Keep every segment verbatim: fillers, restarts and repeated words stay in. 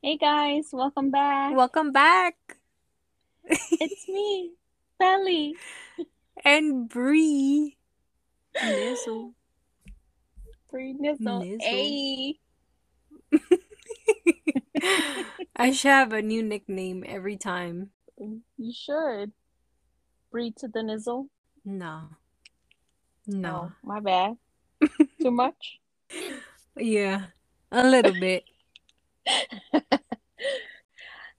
Hey guys, welcome back. Welcome back. It's me, Sally. And Bree. Nizzle. Bree Nizzle. Hey. I should have a new nickname every time. You should. Bree to the Nizzle. No. No. Oh, my bad. Too much? Yeah, a little bit.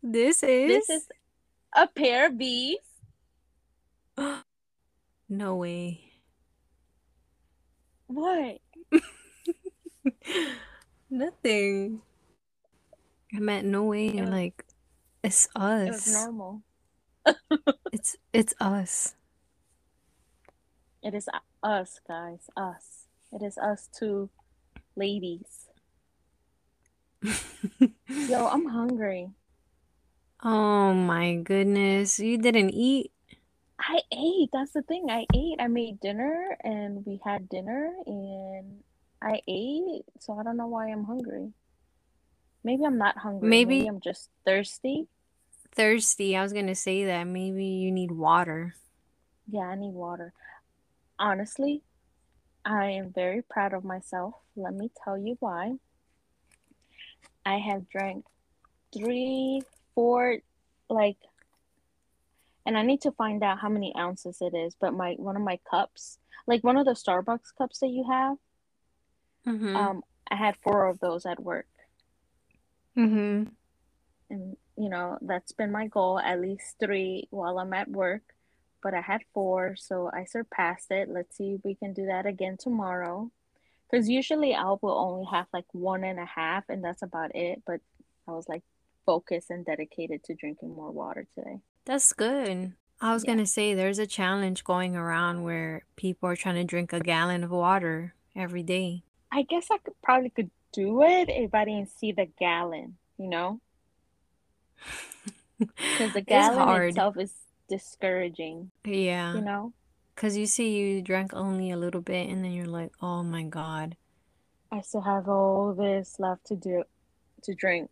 This is... This is a pair of bees. No way. What? Nothing. I meant no way. Yeah. Like, it's us. It was normal. it's, it's us. It is us, guys. Us. It is us two ladies. Yo, I'm hungry. Oh my goodness. You didn't eat? I ate. That's the thing. I ate. I made dinner and we had dinner and I ate. So I don't know why I'm hungry. Maybe I'm not hungry. Maybe, Maybe I'm just thirsty. Thirsty. I was going to say that. Maybe you need water. Yeah, I need water. Honestly, I am very proud of myself. Let me tell you why. I have drank three, four, like, and I need to find out how many ounces it is. But my one of my cups, like one of the Starbucks cups that you have, mm-hmm. um, I had four of those at work. Mm-hmm. And, you know, that's been my goal, at least three while I'm at work. But I had four, so I surpassed it. Let's see if we can do that again tomorrow. Because usually I will only have like one and a half and that's about it. But I was like focused and dedicated to drinking more water today. That's good. I was yeah. going to say there's a challenge going around where people are trying to drink a gallon of water every day. I guess I could probably could do it if I didn't see the gallon, you know? Because the gallon itself is discouraging. Yeah. You know? Because you see you drank only a little bit and then you're like, oh my God. I still have all this left to do, to drink.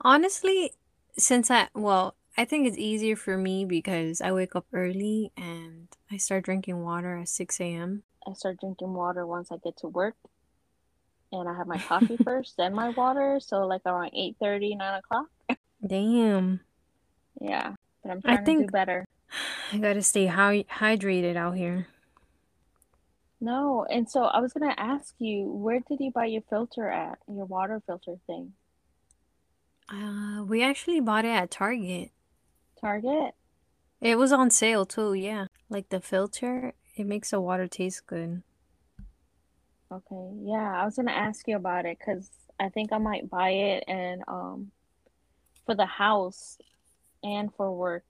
Honestly, since I, well, I think it's easier for me because I wake up early and I start drinking water at six a.m. I start drinking water once I get to work and I have my coffee first, then my water. So like around eight thirty, nine o'clock. Damn. Yeah. But I'm trying I think- to do better. I gotta stay hy- hydrated out here. No, and so I was gonna ask you, where did you buy your filter at? Your water filter thing? Uh, we actually bought it at Target. Target? It was on sale too, yeah. Like the filter, it makes the water taste good. Okay, yeah, I was gonna ask you about it because I think I might buy it and um, for the house and for work.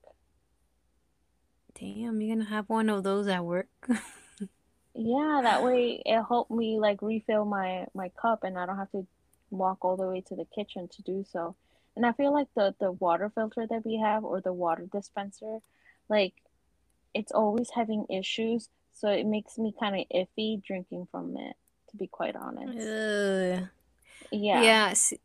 Damn, you're gonna have one of those at work. Yeah, that way it helped me like refill my, my cup and I don't have to walk all the way to the kitchen to do so. And I feel like the, the water filter that we have or the water dispenser, like it's always having issues. So it makes me kind of iffy drinking from it, to be quite honest. Ugh. Yeah. Yeah. See,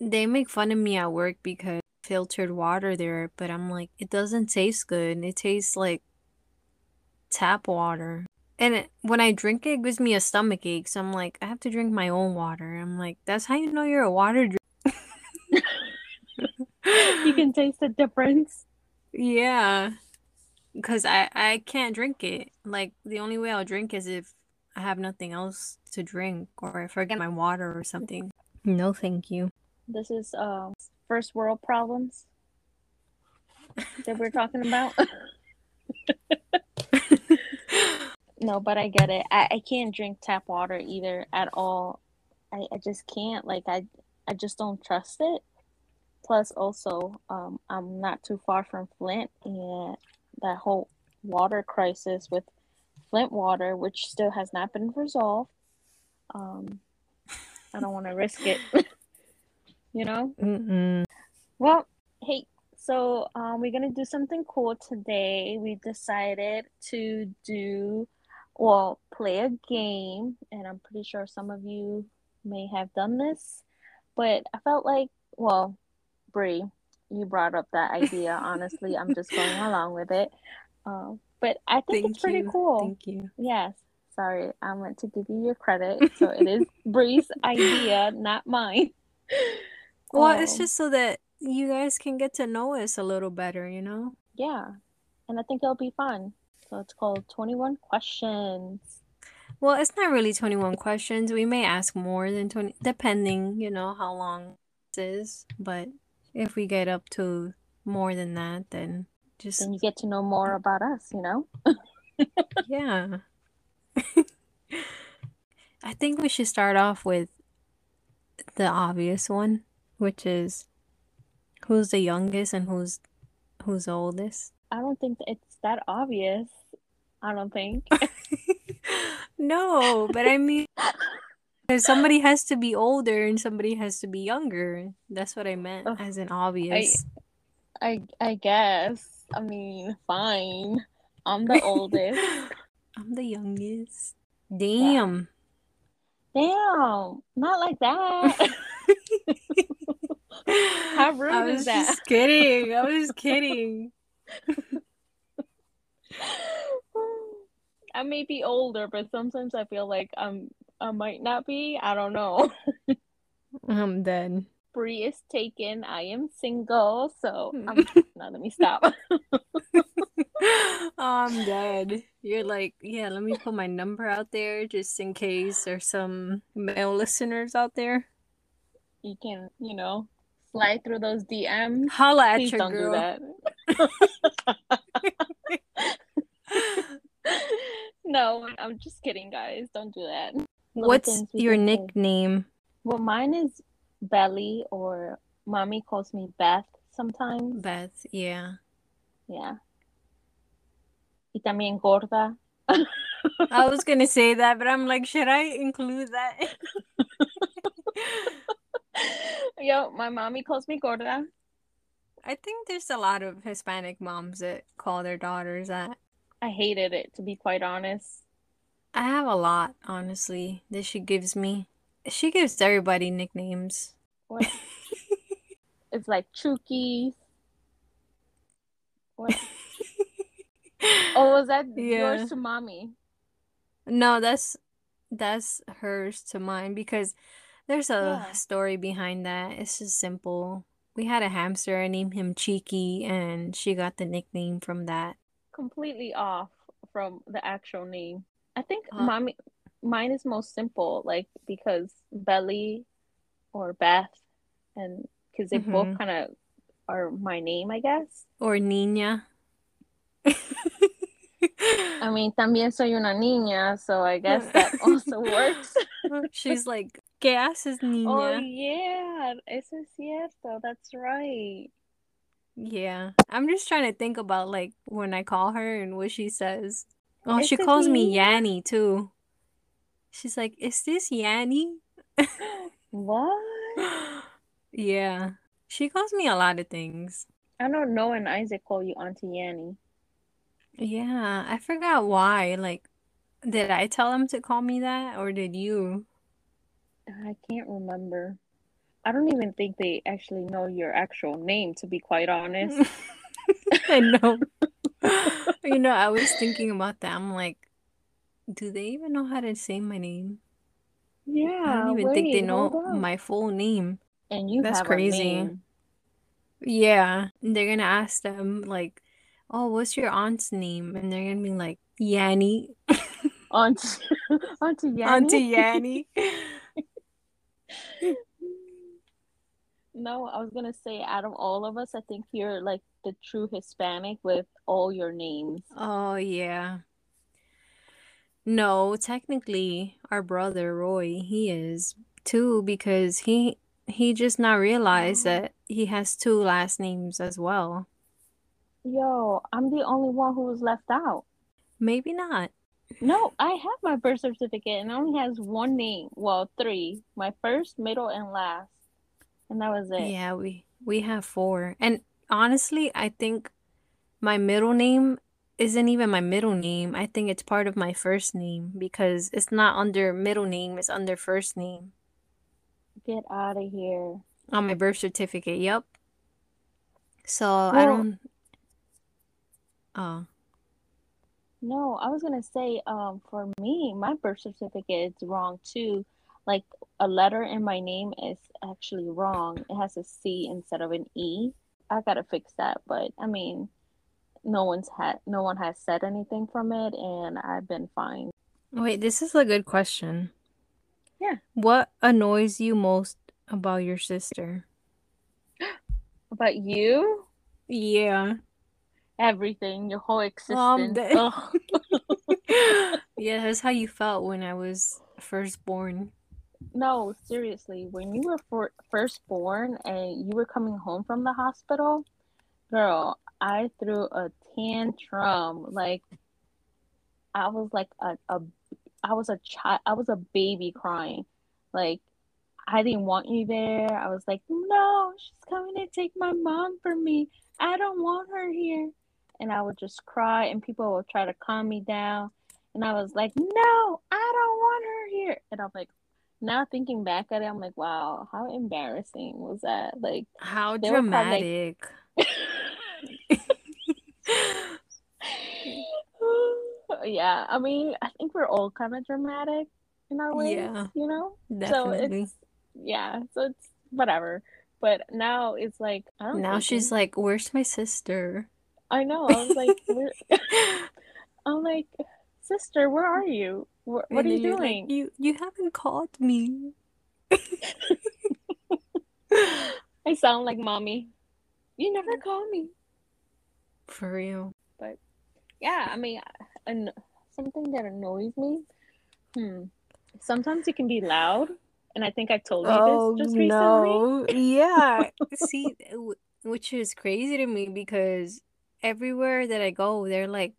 they make fun of me at work because filtered water there, but I'm like, it doesn't taste good. It tastes like tap water. And it, when I drink it, it gives me a stomach ache. So I'm like, I have to drink my own water. I'm like, that's how you know you're a water drinker. You can taste the difference. Yeah. Because I, I can't drink it. Like, the only way I'll drink is if I have nothing else to drink or I forget my water or something. No, thank you. This is, um... Uh... first world problems that we're talking about. No, but I get it. I, I can't drink tap water either at all. I, I just can't. Like, I, I just don't trust it. Plus, also, um, I'm not too far from Flint, and that whole water crisis with Flint water, which still has not been resolved. Um, I don't want to risk it. You know? Mm-mm. Well, hey, so um, we're going to do something cool today. We decided to do, well, play a game. And I'm pretty sure some of you may have done this. But I felt like Well, Brie, you brought up that idea. Honestly, I'm just going along with it. Uh, but I think Thank it's pretty you. cool. Thank you. Yes. Sorry, I meant to give you your credit. So it is Brie's idea, not mine. Well, um, it's just so that you guys can get to know us a little better, you know? Yeah. And I think it'll be fun. So it's called twenty-one Questions. Well, it's not really twenty-one questions. We may ask more than twenty, depending, you know, how long this is. But if we get up to more than that, then just... Then you get to know more about us, you know? Yeah. I think we should start off with the obvious one, which is who's the youngest and who's who's the oldest. I don't think it's that obvious. I don't think. No, but I mean, if somebody has to be older and somebody has to be younger. That's what I meant oh, as an obvious. I, I I guess. I mean, fine. I'm the oldest. I'm the youngest. Damn. Yeah. Damn. Not like that. How rude is that? I was just kidding. I was just kidding. I may be older, but sometimes I feel like I'm I might not be. I don't know. I'm dead. Bree is taken. I am single, so I'm now let me stop. Oh, I'm dead. You're like, yeah, let me put my number out there just in case there's some male listeners out there. You can, you know, slide through those D Ms. Holla at Please your don't girl. Do that. No, I'm just kidding, guys. Don't do that. Little What's your nickname? Do. Well, mine is Belly, or mommy calls me Beth sometimes. Beth, yeah. Yeah. Y también gorda. I was going to say that, but I'm like, should I include that? Yo, my mommy calls me gorda. I think there's a lot of Hispanic moms that call their daughters that. I hated it, to be quite honest. I have a lot, honestly, that she gives me. She gives everybody nicknames. What? It's like Chucky. What? Oh, was that yeah. yours to mommy? No, that's that's hers to mine, because there's a yeah. story behind that. It's just simple. We had a hamster. I named him Cheeky, and she got the nickname from that. Completely off from the actual name. I think uh, mommy, mine is most simple, like, because Belly or Beth, and because they mm-hmm. both kind of are my name, I guess. Or Nina. I mean, también soy una niña, so I guess that also works. She's like, ¿qué haces, niña? Oh, yeah, eso es cierto, that's right. Yeah, I'm just trying to think about, like, when I call her and what she says. Oh, it's she calls me Yanni, too. She's like, is this Yanni? What? Yeah, she calls me a lot of things. I don't know when Isaac called you Auntie Yanni. Yeah, I forgot why. Like, did I tell him to call me that, or did you? I can't remember. I don't even think they actually know your actual name, to be quite honest. I know. You know, I was thinking about that. I'm like, do they even know how to say my name? Yeah. I don't even wait, think they know my full name. And you That's have crazy. A name. Yeah. They're going to ask them, like, oh, what's your aunt's name? And they're going to be like, Yanni. Aunt, Auntie Yanni. Auntie Yanni. No, I was going to say, out of all of us, I think you're like the true Hispanic with all your names. Oh, yeah. No, technically, our brother, Roy, he is too, because he he just not realized that he has two last names as well. Yo, I'm the only one who was left out. Maybe not. No, I have my birth certificate and it only has one name. Well, three. My first, middle, and last. And that was it. Yeah, we, we have four. And honestly, I think my middle name isn't even my middle name. I think it's part of my first name, because it's not under middle name. It's under first name. Get out of here. On my birth certificate, yep. So I Well, don't. Oh, no, I was gonna say, um, for me, my birth certificate is wrong too. Like a letter in my name is actually wrong. It has a C instead of an E. I gotta fix that, but I mean, no one's had no one has said anything from it, and I've been fine. wait, this is a good question. Yeah. What annoys you most about your sister? About you, Yeah. everything, your whole Um, existence. the- Oh, yeah, that's how you felt when I was first born. no, seriously, when you were for- first born and you were coming home from the hospital, girl, I threw a tantrum. Like I was like a, a I was a child. I was a baby crying. Like I didn't want you there. I was like, no, she's coming to take my mom from me. I don't want her here. And I would just cry, and people would try to calm me down. And I was like, no, I don't want her here. And I'm like, now thinking back at it, I'm like, wow, how embarrassing was that? Like, How they were probably like, dramatic. yeah, I mean, I think we're all kind of dramatic in our ways, Yeah, you know? So definitely. it's, yeah, so it's whatever. But now it's like, I don't Now think she's any. like, "Where's my sister?" I know, I was like, where, I'm like, sister, where are you? Wh- what And are then you you're like, doing? "You you haven't called me." I sound like mommy. You never call me. For real. But yeah, I mean, an- something that annoys me. Hmm. Sometimes you can be loud, and I think I told you this Oh just recently. no. Yeah. See, w- which is crazy to me because everywhere that I go, they're like,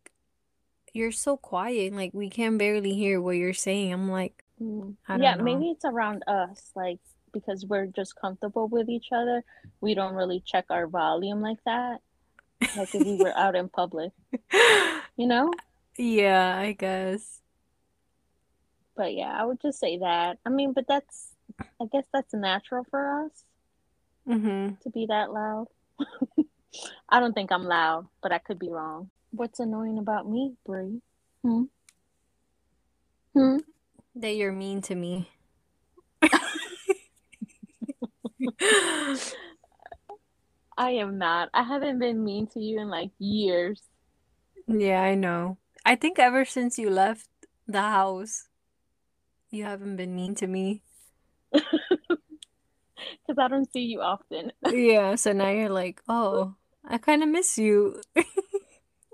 "You're so quiet. Like we can barely hear what you're saying." I'm like, Mm. I Yeah, don't know. maybe it's around us, like because we're just comfortable with each other, we don't really check our volume like that. Like if we were out in public, you know? Yeah, I guess. But yeah, I would just say that. I mean, but that's, I guess that's natural for us Mm-hmm. to be that loud. I don't think I'm loud, but I could be wrong. What's annoying about me, Brie? Hmm? Hmm? That you're mean to me. I am not. I haven't been mean to you in like years. Yeah, I know. I think ever since you left the house, you haven't been mean to me. Because I don't see you often. Yeah, so now you're like, "Oh, I kind of miss you."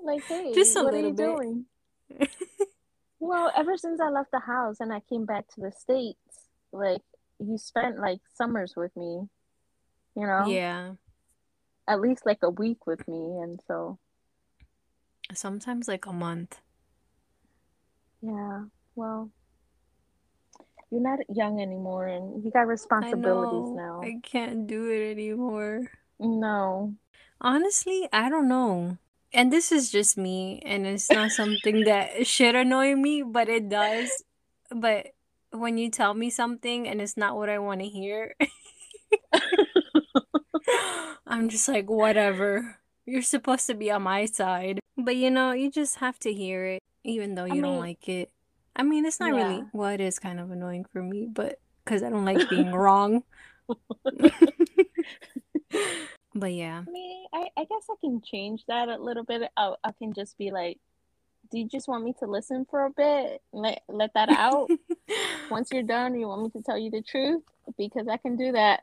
Like, hey, Just a what are little you bit. doing? Well, ever since I left the house and I came back to the States, like, you spent like summers with me, you know, Yeah. at least like a week with me. And so, Sometimes like a month. yeah, well, you're not young anymore and you got I responsibilities know. now. I can't do it anymore. No. Honestly, I don't know. And this is just me, and it's not something that should annoy me, but it does. But when you tell me something and it's not what I want to hear, I'm just like, whatever. You're supposed to be on my side. But you know, you just have to hear it, even though I you don't mean, like it. I mean, it's not yeah. really, well, it is kind of annoying for me, but because I don't like being wrong. But yeah. I mean, I, I guess I can change that a little bit. I, I can just be like, do you just want me to listen for a bit? Let, let that out? Once you're done, you want me to tell you the truth? Because I can do that.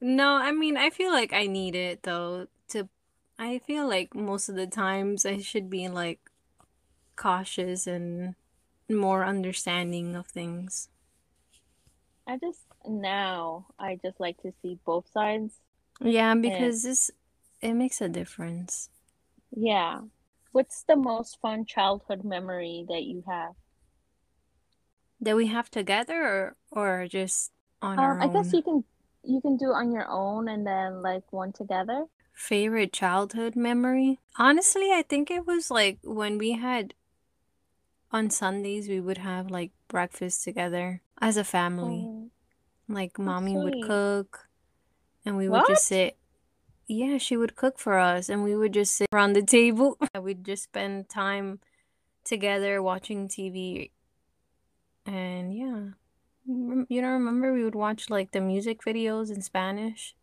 No, I mean, I feel like I need it though. To, I feel like most of the times I should be like cautious and more understanding of things. I just now I just like to see both sides, Yeah, and because this it makes a difference. yeah. What's the most fun childhood memory that you have? That we have together or or just on Um, our I guess own. you can you can do on your own and then like one together. Favorite childhood memory? Honestly, I think it was like when we had on Sundays we would have like breakfast together as a family. Oh, Like that's mommy would sweet. cook. and we would What? just sit. Yeah, she would cook for us, and we would just sit around the table. We'd just spend time together watching T V, and yeah, you know, remember we would watch like the music videos in Spanish.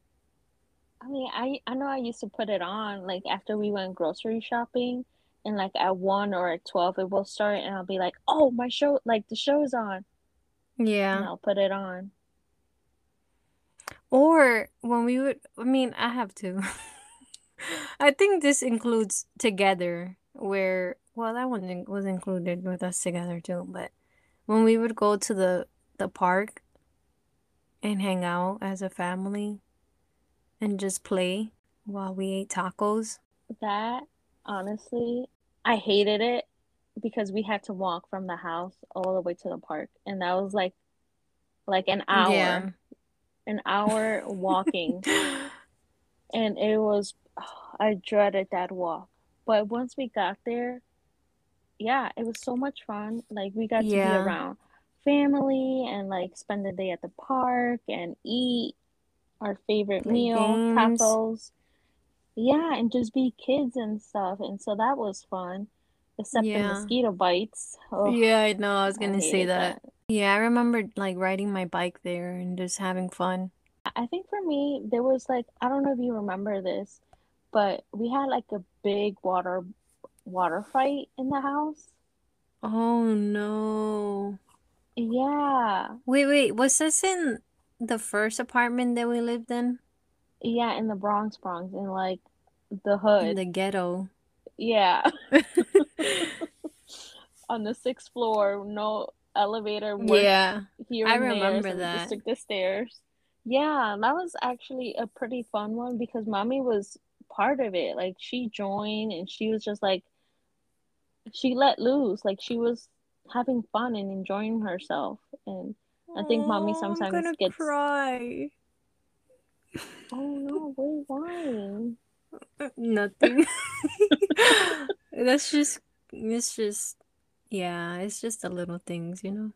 I mean, I, I know I used to put it on like after we went grocery shopping, and like at one or at twelve it will start, and I'll be like, oh, my show, like the show's on, and Yeah. I'll put it on. Or when we would, I mean, I have to. I think this includes together, where, well, that one in- was included with us together too, but when we would go to the, the park and hang out as a family and just play while we ate tacos. That, honestly, I hated it because we had to walk from the house all the way to the park, and that was like like an hour, Yeah. an hour walking, and it was I dreaded that walk. But once we got there, yeah, it was so much fun. Like we got to be Yeah. around family and like spend the day at the park and eat our favorite Play meal, games. tacos. Yeah, and just be kids and stuff. And so that was fun, except the Yeah. mosquito bites. Oh, Yeah, I know. I was I gonna say hated that. that. Yeah, I remember like riding my bike there and just having fun. I I think for me, there was like, I don't know if you remember this, but we had like a big water water fight in the house. Oh no. Yeah. Wait, wait, was this in the first apartment that we lived in? Yeah, in the Bronx, Bronx, in like the In hood. the ghetto. Yeah. On the sixth floor, no elevator worked Yeah, here I and there, remember so we just that. took the stairs. Yeah, that was actually a pretty fun one because mommy was part of it. Like she joined and she was just like she let loose, like she was having fun and enjoying herself. And I think mommy Oh, I'm sometimes gonna gets, cry. oh no, wait, why? Nothing. That's just, it's just, yeah, it's just the little things, you know?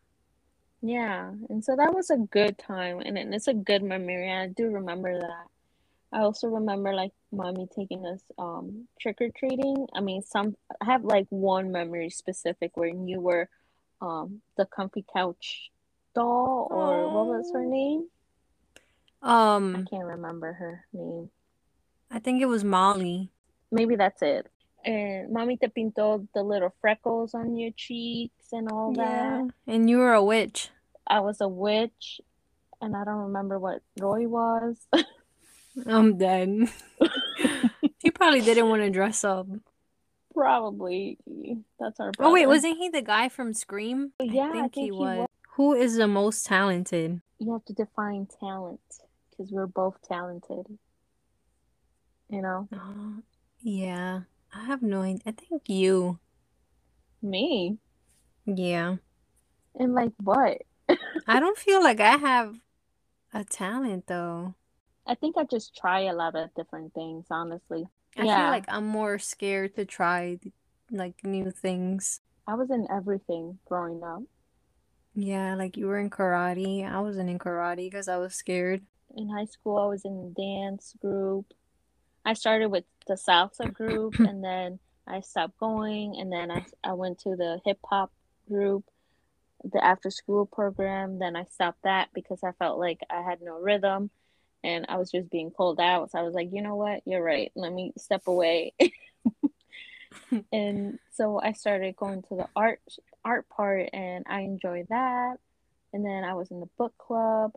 Yeah, and so that was a good time, and it- it's a good memory. I do remember that. I also remember like mommy taking us um trick or treating. I mean, some I have like one memory specific where you were um the comfy couch doll, or what was her Oh. name? I Um, can't remember her name. I think it was Molly. Maybe that's it. And mommy te pintó the little freckles on your cheeks and all that. Yeah. And you were a witch. I was a witch, and I don't remember what Roy was. I'm dead. He probably didn't want to dress up. Probably. That's our Oh, wait, brother. wasn't he the guy from Scream? But I yeah, I think he think he was. was. Who is the most talented? You have to define talent because we're both talented, you know? Oh, yeah. I have no idea. I think you. Me. Yeah. And like what? I don't feel like I have a talent though. I think I just try a lot of different things, honestly. I feel Yeah, like I'm more scared to try like new things. I was in everything growing up. Yeah, like you were in karate. I wasn't in karate because I was scared. In high school, I was in a dance group. I started with the salsa group, and then I stopped going, and then I, I went to the hip hop group, the after school program. Then I stopped that because I felt like I had no rhythm and I was just being called out. So I was like, you know what? You're right. Let me step away. And so I started going to the art art part, and I enjoyed that. And then I was in the book club.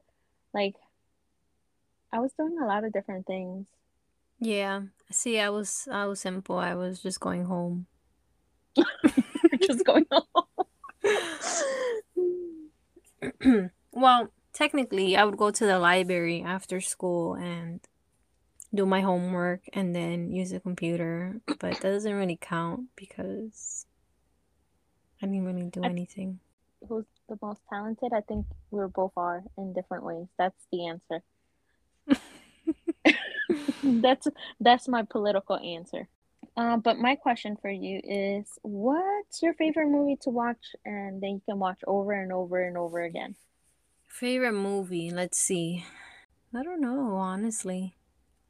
Like I was doing a lot of different things. Yeah. See, I was I was simple. I was just going home. Just going on. Well, technically, I would go to the library after school and do my homework and then use the computer, but that doesn't really count because I didn't really do I, anything. who's the most talented? I think we both are in different ways. That's the answer. That's that's my political answer. Uh, but my question for you is, what's your favorite movie to watch, and then you can watch over and over and over again? Favorite movie? Let's see. I don't know, honestly.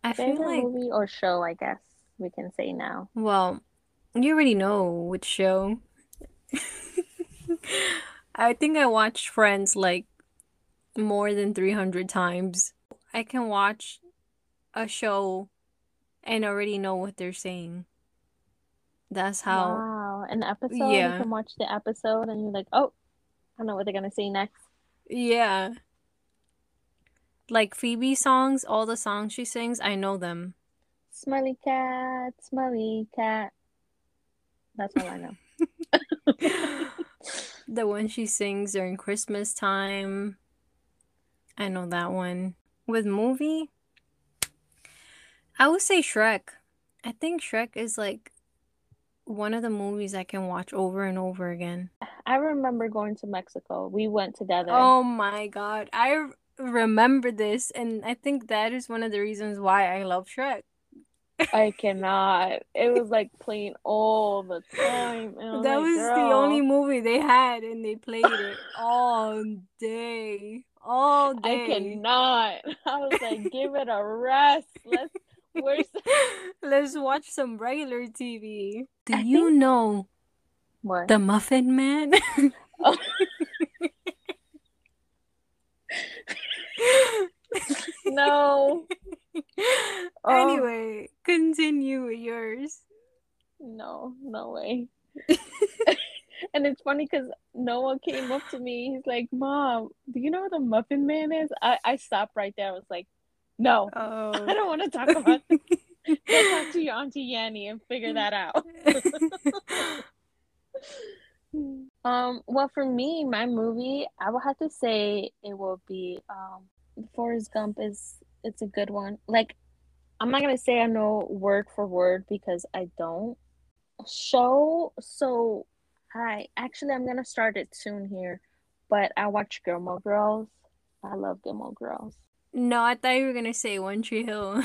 I There's feel a like, movie or show, I guess we can say now. well, you already know which show. I think I watched Friends like more than three hundred times. I can watch a show and already know what they're saying. That's how, Wow, an episode. You yeah. can watch the episode and you're like, oh, I know what they're gonna say next. Yeah. Like Phoebe songs, all the songs she sings, I know them. Smelly cat, smelly cat. That's all I know. The one she sings during Christmas time, I know that one. With movie, I would say Shrek. I think Shrek is like one of the movies I can watch over and over again. I remember going to Mexico. We went together. Oh my god, I r- remember this, and I think that is one of the reasons why I love Shrek. I cannot. It was like playing all the time. And I'm That like, was the only girl, movie they had, and they played it all day. All I day. cannot. I was like, give it a rest. Let's where's Let's watch some regular T V. Do I you think know what? the Muffin Man? Oh. No. Oh, Anyway, continue with yours. no, no way. And it's funny because Noah came up to me. He's like, Mom, do you know what the Muffin Man is? I, I stopped right there. I was like, no, I Oh. don't want to talk about this. Go talk to your Auntie Yanni and figure that out. um, well, for me, my movie, I would have to say it will be um, Forrest Gump is it's a good one. Like, I'm not going to say I know word for word because I don't. Show, so Hi, actually, I'm gonna start it soon here, but I watch Gilmore Girls. I love Gilmore Girls. No, I thought you were gonna say One Tree Hill.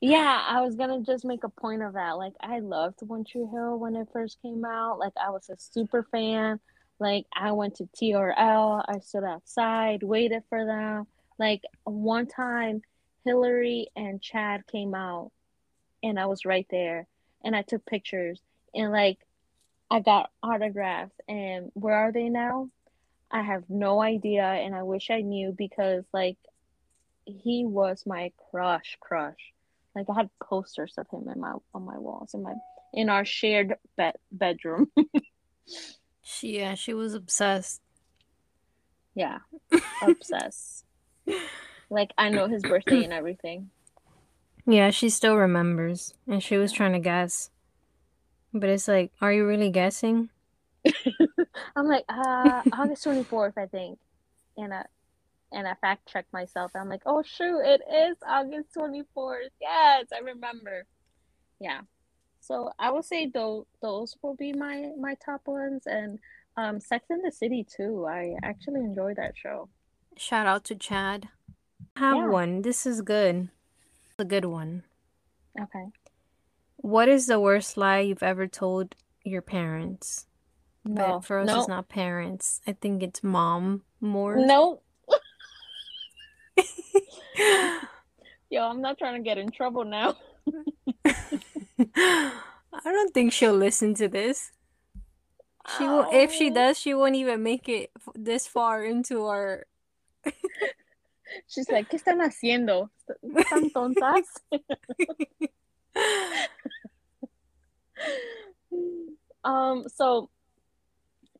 Yeah, I was gonna just make a point of that. Like, I loved One Tree Hill when it first came out. Like, I was a super fan. Like, I went to T R L. I stood outside, waited for them. Like, one time, Hillary and Chad came out, and I was right there, and I took pictures, and like, I got autographs, and where are they now? I have no idea, and I wish I knew because, like, he was my crush, crush. Like, I had posters of him in my on my walls in my in our shared bed bedroom. She, yeah, she was obsessed. Yeah, obsessed. Like, I know his birthday and everything. Yeah, she still remembers, and she was trying to guess. But it's like, are you really guessing? I'm like, uh, August twenty fourth, I think, and I and I fact checked myself. I'm like, oh shoot, it is August twenty fourth. Yes, I remember. Yeah, so I will say those those will be my my top ones, and um, Sex and the City too. I actually enjoy that show. Shout out to Chad. Have Yeah. one. This is good. A good one. Okay. What is the worst lie you've ever told your parents? No. But for us, it's no, not parents. I think it's mom more. no. Yo, I'm not trying to get in trouble now. I don't think she'll listen to this. She will. If she Oh, does, she won't even make it f- this far into our. she's like, ¿qué están haciendo? ¿Están tontas? um so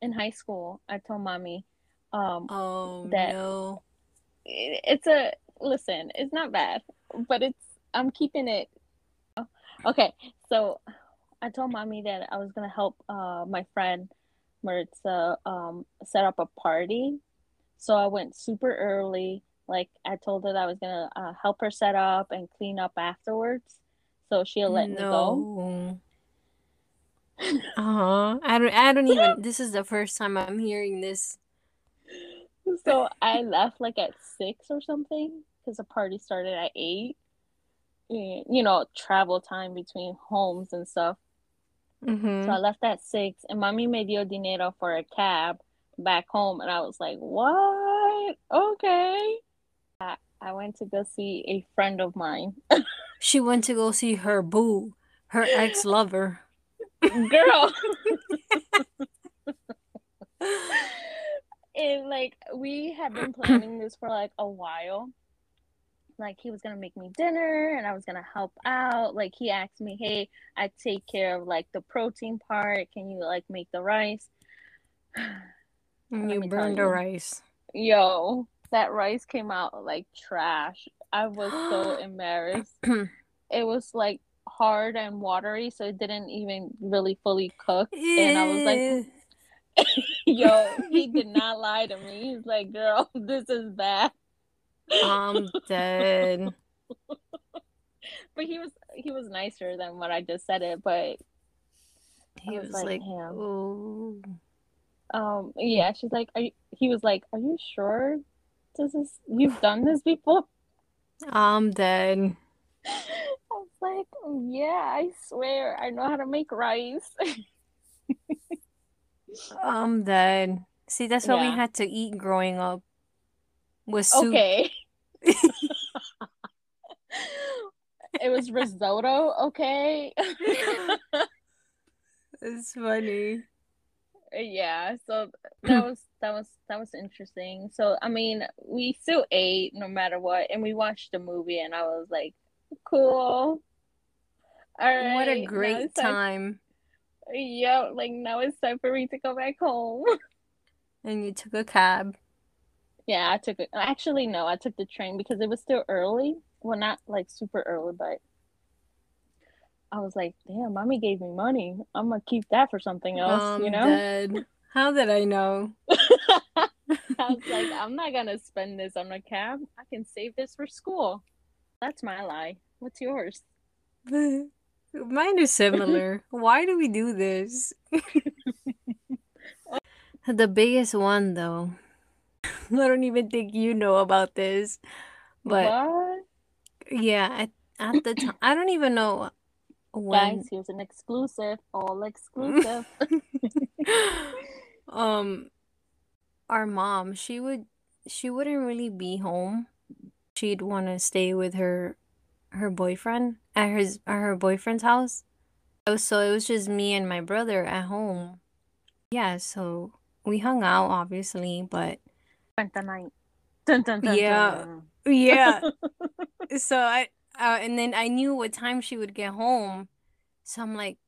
in high school I told mommy um Oh that no. it- it's a listen it's not bad, but it's I'm keeping it okay. So I told mommy that I was gonna help uh my friend Maritza um set up a party. So I went super early. Like, I told her that I was gonna uh, help her set up and clean up afterwards, so she'll let me go. No. Uh-huh. I don't I don't even This is the first time I'm hearing this. So I left like at six or something because the party started at eight. And, you know, travel time between homes and stuff. So I Mhm. left at six, and mommy me dio dinero for a cab back home, and I was like, "What? Okay." I, I went to go see a friend of mine. She went to go see her boo, her ex-lover. Girl. And like, we had been planning this for like a while. Like, he was gonna make me dinner and I was gonna help out. Like, he asked me, hey, I take care of like the protein part, can you like make the rice? And you burned the rice. Yo, that rice came out like trash. I was so embarrassed. It was like hard and watery, so it didn't even really fully cook. Yeah. And I was like, yo, he did not lie to me. He's like, girl, this is bad. I'm dead. But he was he was nicer than what I just said it, but he was, was like, like um yeah, she's like, are you, he was like, are you sure this is, you've done this before? I'm dead. I was like, yeah, I swear I know how to make rice. I'm dead. See, that's what yeah. we had to eat growing up. Was soup. Okay. It was risotto, okay? It's funny. Yeah, so that was that was that was interesting. So I mean, we still ate no matter what, and we watched the movie, and I was like, cool. All right. What a great time. Time. Yeah, like now it's time for me to go back home. And you took a cab. Yeah, I took it. Actually, no, I took the train because it was still early. Well, not like super early, but I was like, damn, mommy gave me money. I'm going to keep that for something else, I'm you know? Dead. How did I know? I was like, I'm not going to spend this on a cab. I can save this for school. That's my lie. What's yours? Mine is similar. Why do we do this? The biggest one, though. I don't even think you know about this, but what? Yeah, at, at the time, I don't even know when. Guys, here's an exclusive, all exclusive. um, our mom, she would, she wouldn't really be home. She'd want to stay with her, her boyfriend at his, at her boyfriend's house. So it was just me and my brother at home. Yeah, so we hung out obviously, but. Dun, dun, dun, dun, dun. Yeah, yeah. So I, uh, and then I knew what time she would get home, so I'm like,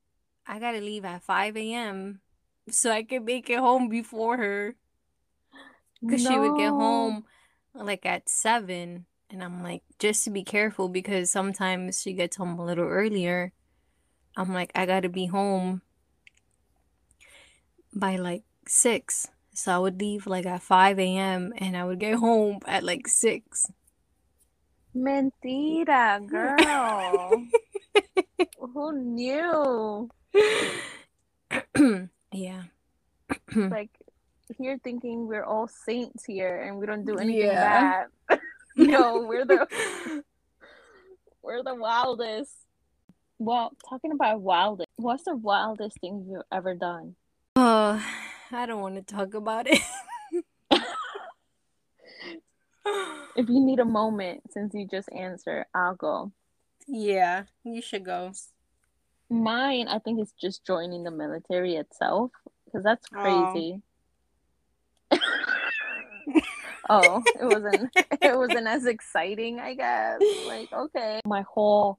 I gotta leave at five a.m. so I can make it home before her, because no. she would get home like at seven, and I'm like, just to be careful because sometimes she gets home a little earlier. I'm like, I gotta be home by like six. So I would leave like at five a.m. and I would get home at like six. Mentira, girl. Who knew? Yeah. Like, you're thinking we're all saints here and we don't do anything yeah. bad. No, we're the we're the wildest. Well, talking about wildest, what's the wildest thing you've ever done? Oh. Uh, I don't want to talk about it. If you need a moment, since you just answered, I'll go. Yeah, you should go. Mine, I think, is just joining the military itself, because that's crazy. Oh. Oh, it wasn't. It wasn't as exciting, I guess. Like, okay, my whole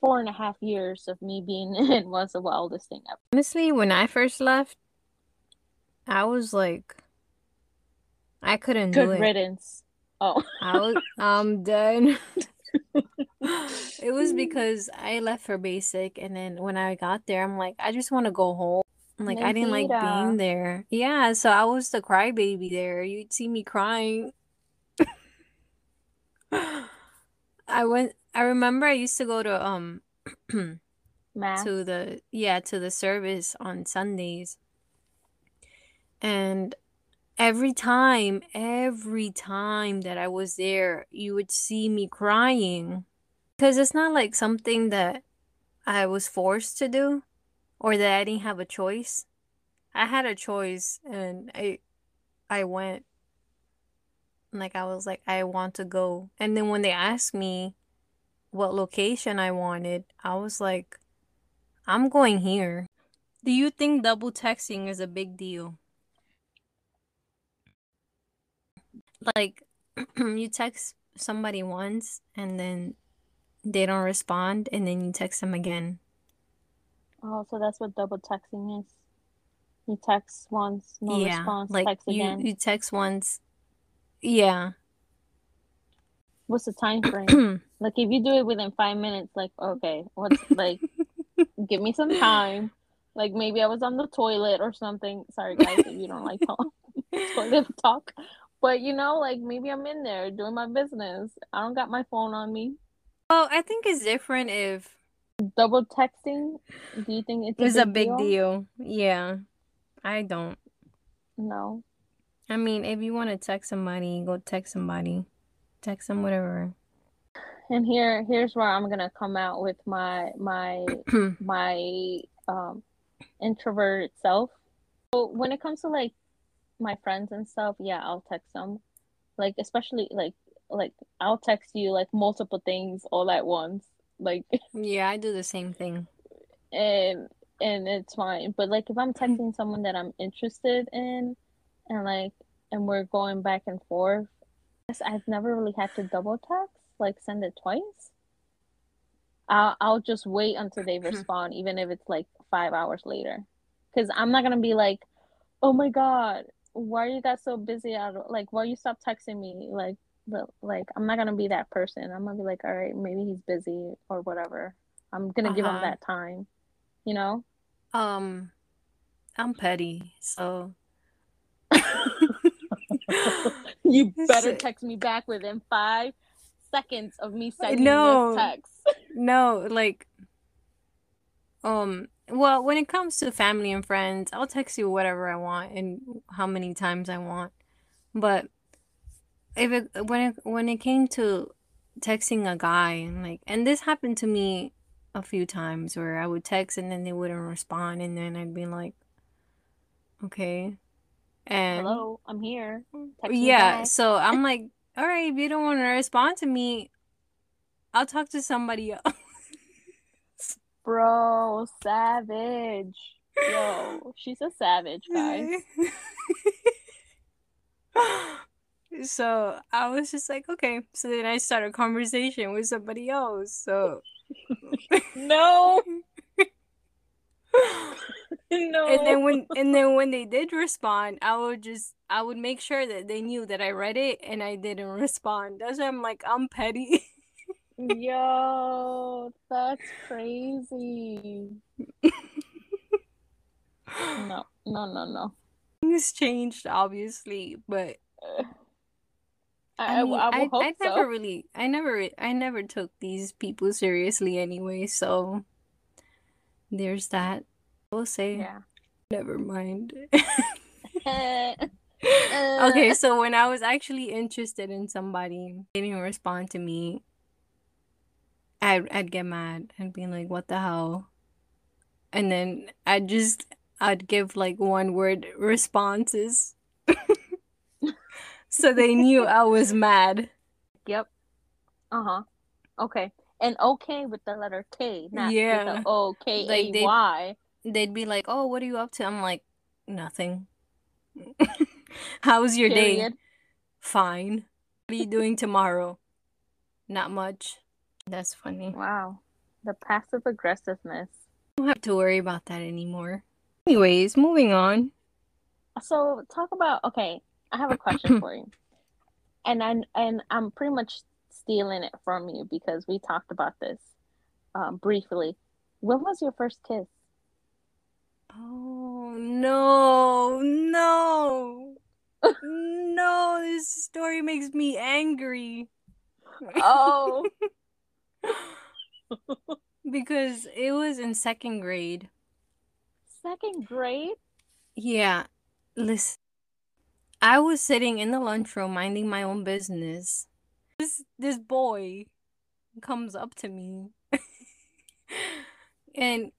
four and a half years of me being in was the wildest thing ever. Honestly, when I first left. I was like, I couldn't Good do it. Good riddance. Oh. I was, I'm done. It was because I left for basic, and then when I got there, I'm like, I just want to go home. I'm like, Mentira. I didn't like being there. Yeah, so I was the crybaby there. You'd see me crying. I went, I remember I used to go to, um, Math. to the, yeah, to the service on Sundays. And every time, every time that I was there, you would see me crying. Because it's not like something that I was forced to do or that I didn't have a choice. I had a choice and I I went. Like, I was like, I want to go. And then when they asked me what location I wanted, I was like, I'm going here. Do you think double texting is a big deal? Like, you text somebody once and then they don't respond, and then you text them again. Oh, so that's what double texting is. You text once, no yeah, response, like text you, again. You text once. Yeah. What's the time frame? Like, if you do it within five minutes, like, okay, what's, like, give me some time. Like, maybe I was on the toilet or something. Sorry, guys, if you don't like toilet talk. But, you know, like, maybe I'm in there doing my business. I don't got my phone on me. Oh, I think it's different if... Double texting? Do you think it's, it's a big, a big deal? deal? Yeah. I don't. No. I mean, if you want to text somebody, go text somebody. Text them whatever. And here, here's where I'm going to come out with my my my um, introvert self. So when it comes to, like, my friends and stuff, yeah, I'll text them. Like, especially, like, like I'll text you, like, multiple things all at once. Like, yeah, I do the same thing. And and it's fine. But, like, if I'm texting someone that I'm interested in, and, like, and we're going back and forth, I've never really had to double text, like, send it twice. I'll, I'll just wait until they respond, even if it's, like, five hours later. Because I'm not going to be like, oh, my God, why are you guys so busy? I don't, like, why you stop texting me? Like, the, like, I'm not going to be that person. I'm going to be like, all right, maybe he's busy or whatever. I'm going to uh-huh. give him that time. You know? Um, I'm petty, so... You better text me back within five seconds of me sending no, this text. No, like... Um, well, when it comes to family and friends, I'll text you whatever I want and how many times I want. But if it, when, it, when it came to texting a guy, and like, and this happened to me a few times where I would text and then they wouldn't respond, and then I'd be like, okay, and hello, I'm here. Text yeah, me so I'm like, all right, if you don't want to respond to me, I'll talk to somebody else. Bro, savage. Yo, she's a savage, guys. So I was just like, okay. So then I started a conversation with somebody else. So. No. No. And then when and then when they did respond, I would just I would make sure that they knew that I read it and I didn't respond. That's why I'm like, I'm petty. Yo, that's crazy. No, no, no, no. Things changed, obviously, but I, I, mean, I, I, I, I never so. really, I never, I never took these people seriously anyway. So there's that. I will say, yeah. Never mind. Okay, so when I was actually interested in somebody, they didn't respond to me. I'd, I'd get mad and be like, "What the hell?" And then I just, I'd give like one word responses. So they knew I was mad. Yep. Uh-huh. Okay. And okay with the letter K, not yeah. with the O K A Y. Like, they'd, they'd be like, oh, what are you up to? I'm like, nothing. How was your Period. day? Fine. What are you doing tomorrow? Not much. That's funny. Wow. The passive aggressiveness. I don't have to worry about that anymore. Anyways, moving on. So talk about, okay. I have a question for you, and I and I'm pretty much stealing it from you because we talked about this um, briefly. When was your first kiss? Oh no, no, no! This story makes me angry. Oh, because it was in second grade. Second grade? Yeah. Listen. I was sitting in the lunchroom minding my own business. This this boy comes up to me and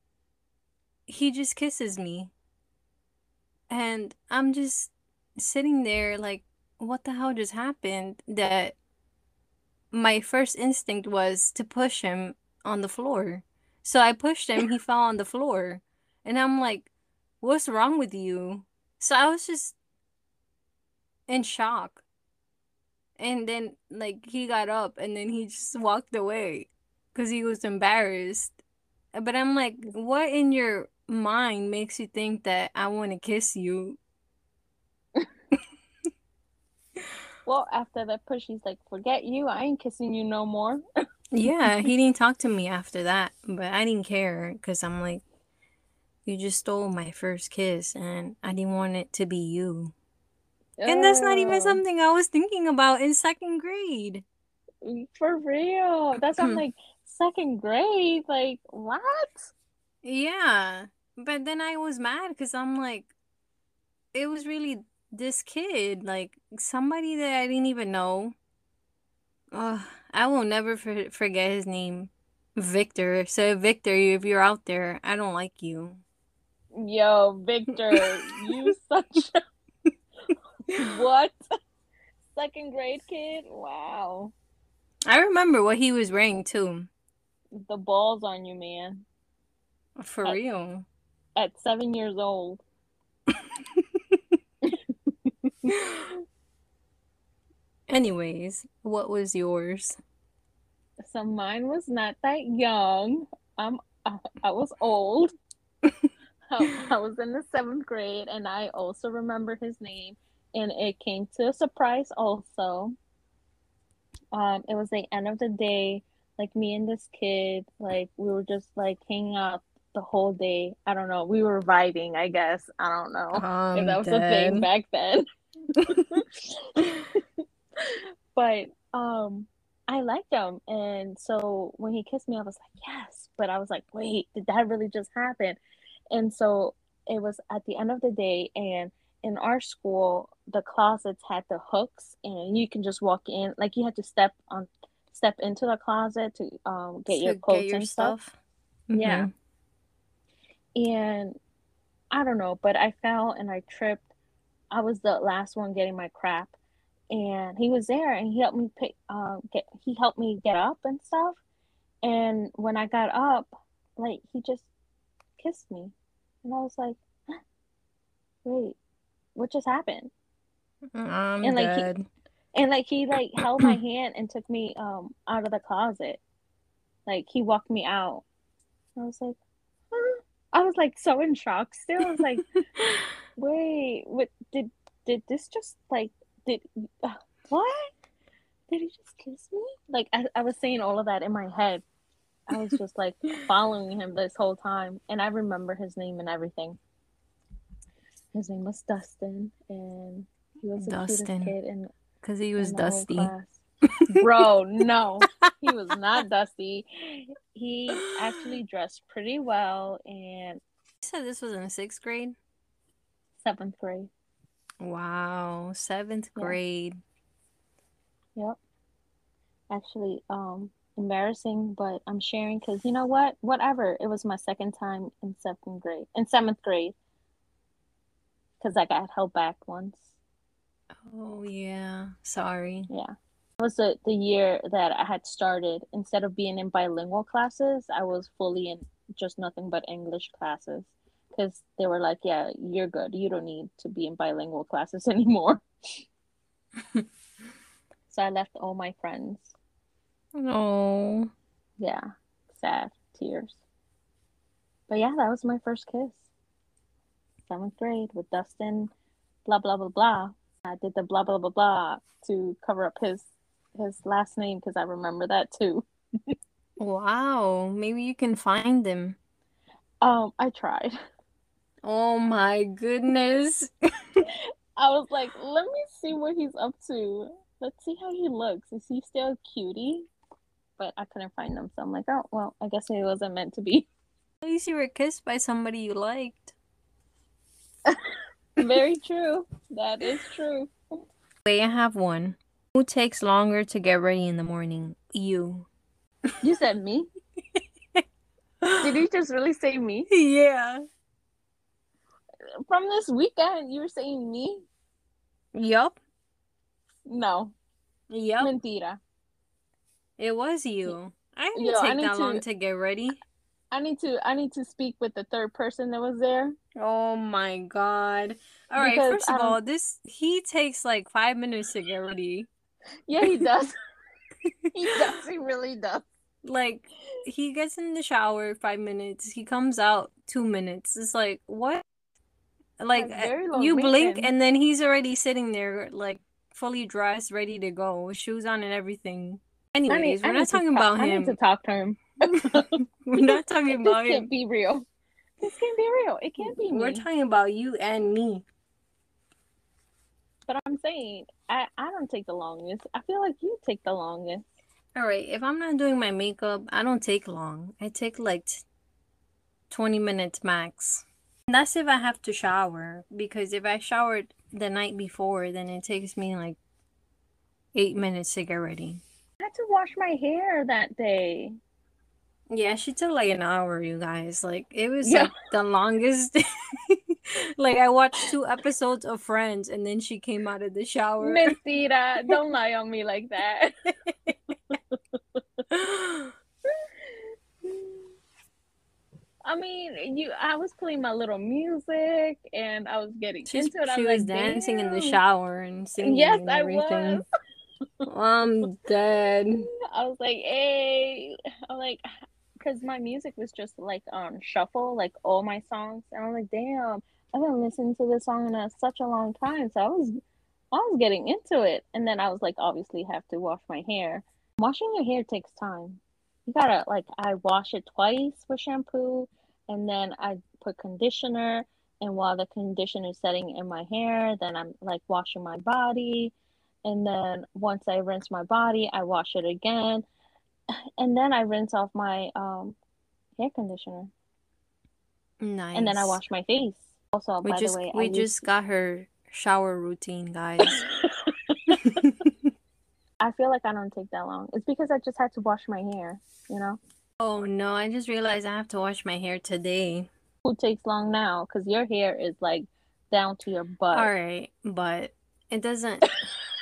he just kisses me. And I'm just sitting there like, what the hell just happened, that my first instinct was to push him on the floor. So I pushed him, he fell on the floor. And I'm like, what's wrong with you? So I was just in shock. And then, like, he got up and then he just walked away because he was embarrassed. But I'm like, what in your mind makes you think that I want to kiss you? Well, after that push, he's like, forget you. I ain't kissing you no more. Yeah, he didn't talk to me after that. But I didn't care because I'm like, you just stole my first kiss and I didn't want it to be you. Oh. And that's not even something I was thinking about in second grade. For real. That's what I'm like, second grade? Like, what? Yeah. But then I was mad because I'm like, it was really this kid. Like, somebody that I didn't even know. Oh, I will never for- forget his name. Victor. So, Victor, if you're out there, I don't like you. Yo, Victor. You such a... What? Second grade kid? Wow. I remember what he was wearing, too. The balls on you, man. For at, real. At seven years old. Anyways, what was yours? So mine was not that young. I'm, I, I was old. I, I was in the seventh grade, and I also remember his name. And it came to a surprise also. Um, it was the end of the day. Like, me and this kid, like, we were just, like, hanging out the whole day. I don't know. We were vibing, I guess. I don't know um, if that was dead. a thing back then. But um, I liked him. And so when he kissed me, I was like, yes. But I was like, wait, did that really just happen? And so it was at the end of the day. And in our school, the closets had the hooks, and you can just walk in. Like, you had to step on, step into the closet to um get to your coats get your and stuff. stuff. Mm-hmm. Yeah. And I don't know, but I fell and I tripped. I was the last one getting my crap, and he was there, and he helped me pick. Um, get he helped me get up and stuff. And when I got up, like, he just kissed me, and I was like, huh? Wait. What just happened? I'm and like dead. He, and like he like held my hand and took me um out of the closet. Like, he walked me out. I was like, huh? I was like so in shock still. I was like, wait, what did did this just like did uh, what? Did he just kiss me? Like, I, I was saying all of that in my head. I was just like following him this whole time, and I remember his name and everything. His name was Dustin, and he was a cute kid. And because he was dusty. Bro, no, he was not dusty. He actually dressed pretty well. And you said this was in sixth grade? Seventh grade. Wow, seventh yeah. grade. Yep. Actually, um, embarrassing, but I'm sharing because you know what? Whatever. It was my second time in seventh grade. In seventh grade. Because I got held back once. Oh, yeah. Sorry. Yeah. It was the, the year that I had started. Instead of being in bilingual classes, I was fully in just nothing but English classes. Because they were like, yeah, you're good. You don't need to be in bilingual classes anymore. So I left all my friends. Oh. Yeah. Sad. Tears. But yeah, that was my first kiss. Seventh grade with Dustin, blah blah blah blah. I did the blah blah blah blah to cover up his his last name because I remember that too. Wow, maybe you can find him. Um, I tried. Oh my goodness! I was like, let me see what he's up to. Let's see how he looks. Is he still a cutie? But I couldn't find him, so I'm like, oh well, I guess it wasn't meant to be. At least you were kissed by somebody you liked. Very true. That is true. Wait, I have one. Who takes longer to get ready in the morning? You. You said me? Did you just really say me? Yeah. From this weekend, you were saying me? Yup. No. Yep. Mentira. It was you. I didn't Yo, take I that to, long to get ready. I need to I need to speak with the third person that was there. Oh my god. All right, because first of all, this he takes like five minutes to get ready. Yeah, he does. He does. He really does. Like, he gets in the shower five minutes. He comes out two minutes. It's like, what? Like, you blink and then he's already sitting there, like, fully dressed, ready to go, with shoes on and everything. Anyways, we're not talking about him. I need to talk to him. We're not talking about him. This can't be real. This can't be real. It can't be me. We're talking about you and me. But I'm saying, I, I don't take the longest. I feel like you take the longest. All right, if I'm not doing my makeup, I don't take long. I take like twenty minutes max. And that's if I have to shower. Because if I showered the night before, then it takes me like eight minutes to get ready. I had to wash my hair that day. Yeah, she took like an hour, you guys. Like, it was yeah. like the longest. Like, I watched two episodes of Friends, and then she came out of the shower. Mentira. Don't lie on me like that. I mean, you. I was playing my little music, and I was getting She's, into it. I she was, was like, dancing Damn. in the shower and singing yes, and everything. I was. I'm dead. I was like, hey. I'm like... Because my music was just like um shuffle, like all my songs, and I'm like, damn, I haven't listened to this song in a, such a long time. So I was, I was getting into it, and then I was like, obviously, have to wash my hair. Washing your hair takes time. You gotta like, I wash it twice with shampoo, and then I put conditioner. And while the conditioner's setting in my hair, then I'm like washing my body, and then once I rinse my body, I wash it again. And then I rinse off my um, hair conditioner. Nice. And then I wash my face. Also, we by just, the way, we I just got to... her shower routine, guys. I feel like I don't take that long. It's because I just had to wash my hair, you know? Oh, no. I just realized I have to wash my hair today. Who takes long now? Because your hair is, like, down to your butt. All right. But it doesn't... I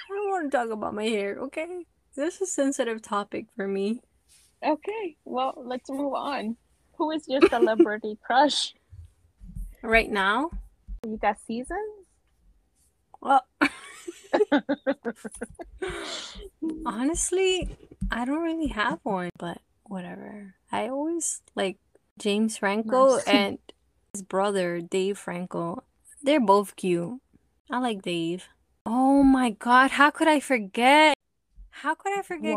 don't want to talk about my hair, okay? This is a sensitive topic for me. Okay, well, let's move on. Who is your celebrity crush? Right now? You got seasons? Well, honestly, I don't really have one, but whatever. I always like James Franco and his brother, Dave Franco. They're both cute. I like Dave. Oh my God, how could I forget? How could I forget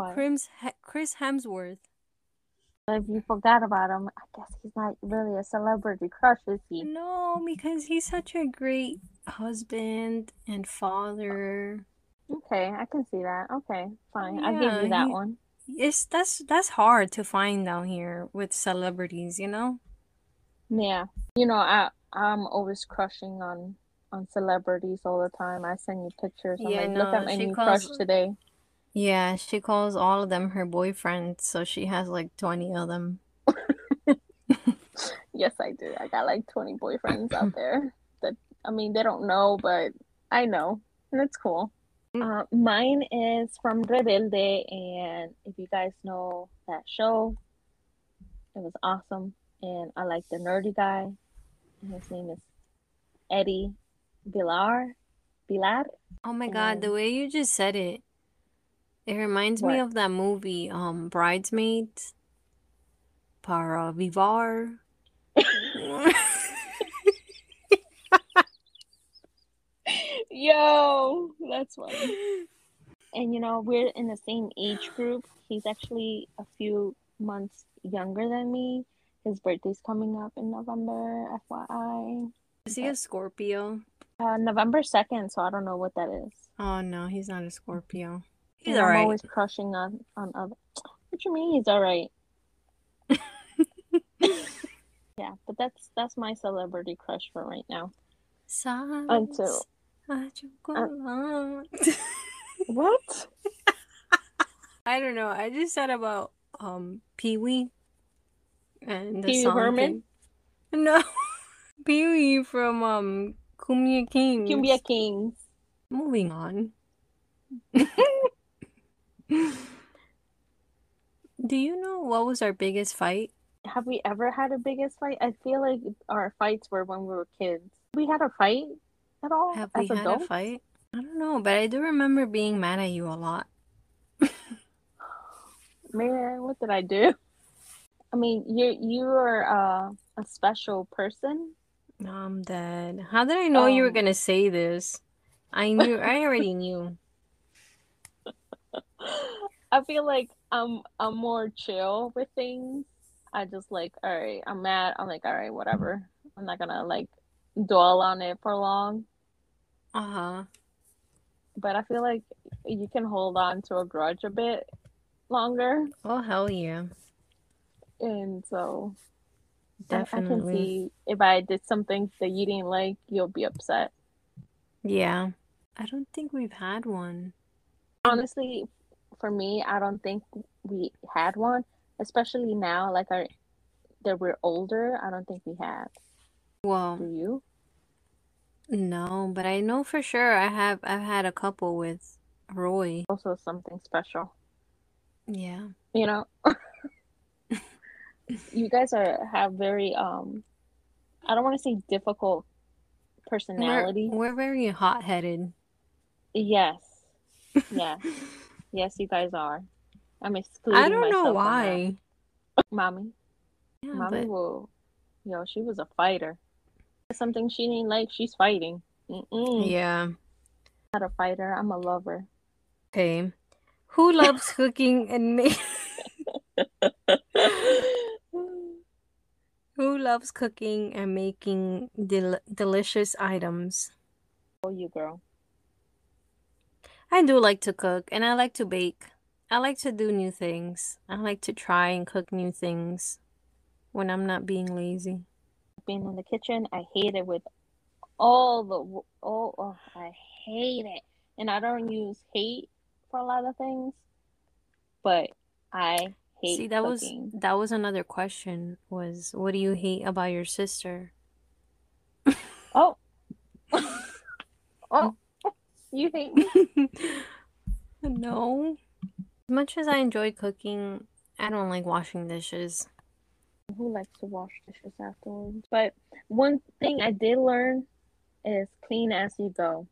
Chris Hemsworth? If you forgot about him, I guess he's not really a celebrity crush, is he? No, because he's such a great husband and father. Okay, I can see that. Okay, fine. Yeah, I give you that he, one. It's that's that's hard to find down here with celebrities, you know? Yeah. You know, I I'm always crushing on on celebrities all the time. I send you pictures. I'm yeah, like, no, look at my new calls- crush today. Yeah, she calls all of them her boyfriend, so she has like twenty of them. Yes, I do. I got like twenty boyfriends out there. That I mean, they don't know, but I know. And it's cool. Uh, mine is from Rebelde, and if you guys know that show, it was awesome. And I like the nerdy guy. His name is Eddie Bilar. Bilar. Oh my God, and the way you just said it. It reminds what? me of that movie, um, Bridesmaids, Para Vivar. Yo, that's funny. And, you know, we're in the same age group. He's actually a few months younger than me. His birthday's coming up in November, F Y I. Is he a Scorpio? Uh, November second, so I don't know what that is. Oh, no, he's not a Scorpio. He's all right. I'm always crushing on, on other. What you mean he's all right? Yeah, but that's that's my celebrity crush for right now. Signs Until. Um, what? I don't know. I just thought about um, Pee Wee. And the Pee Wee Herman? Thing. No. Pee Wee from um, Cumbia Kings. Cumbia Kings. Moving on. Do you know what was our biggest fight? Have we ever had a biggest fight? I feel like our fights were when we were kids. We had a fight at all? Have as we adults? Had a fight? I don't know, but I do remember being mad at you a lot. Man, what did I do? I mean, you you are uh, a special person. No, I'm dead. How did I know um, you were gonna say this? I knew. I already knew. I feel like I'm I'm more chill with things. I just like, all right, I'm mad. I'm like, all right, whatever. I'm not gonna like dwell on it for long. Uh huh. But I feel like you can hold on to a grudge a bit longer. Oh hell yeah! And so, definitely, I, I can see if I did something that you didn't like, you'll be upset. Yeah, I don't think we've had one. Honestly, for me, I don't think we had one. Especially now, like our that we're older, I don't think we have. Well, do you? No, but I know for sure I have. I've had a couple with Roy. Also, something special. Yeah, you know, you guys are have very um, I don't want to say difficult personality. We're, we're very hot-headed. Yes, yes, yes. You guys are. I'm excluding myself. I don't know why. Mommy. Yeah, Mommy but... will... Yo, she was a fighter. Something she didn't like, she's fighting. Mm-mm. Yeah. I'm not a fighter. I'm a lover. Okay. Who loves cooking and making... Who loves cooking and making del- delicious items? Oh, you girl. I do like to cook, and I like to bake. I like to do new things. I like to try and cook new things when I'm not being lazy. Being in the kitchen, I hate it with all the... Oh, oh, I hate it. And I don't use hate for a lot of things, but I hate See, that cooking. was that was another question, was what do you hate about your sister? Oh. Oh. You hate me? No. As much as I enjoy cooking, I don't like washing dishes. Who likes to wash dishes afterwards? But one thing I did learn is clean as you go.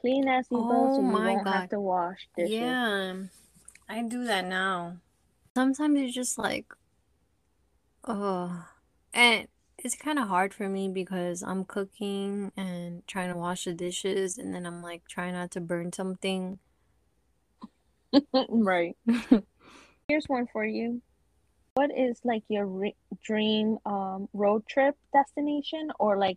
Clean as you oh go so you won't God. have to wash dishes. Yeah, I do that now. Sometimes it's just like, oh. And it's kind of hard for me because I'm cooking and trying to wash the dishes. And then I'm like trying not to burn something. Right. Here's one for you. What is like your re- dream um road trip destination, or like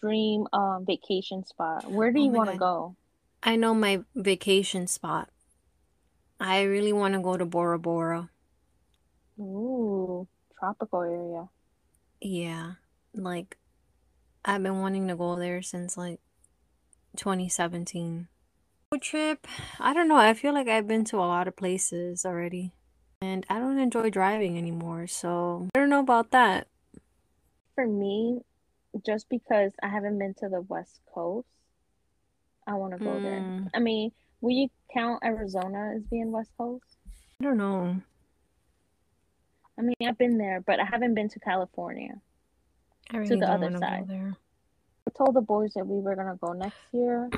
dream um vacation spot? Where do oh you want to go? I know my vacation spot. I really want to go to Bora Bora. Ooh, tropical area. Yeah, like I've been wanting to go there since like twenty seventeen. Trip, I don't know, I feel like I've been to a lot of places already, and I don't enjoy driving anymore, so I don't know about that. For me, just because I haven't been to the West Coast, I want to go mm. there. I mean, will you count Arizona as being West Coast? I don't know. I mean, I've been there, but I haven't been to California. I really to the don't other side there. I told the boys that we were gonna go next year,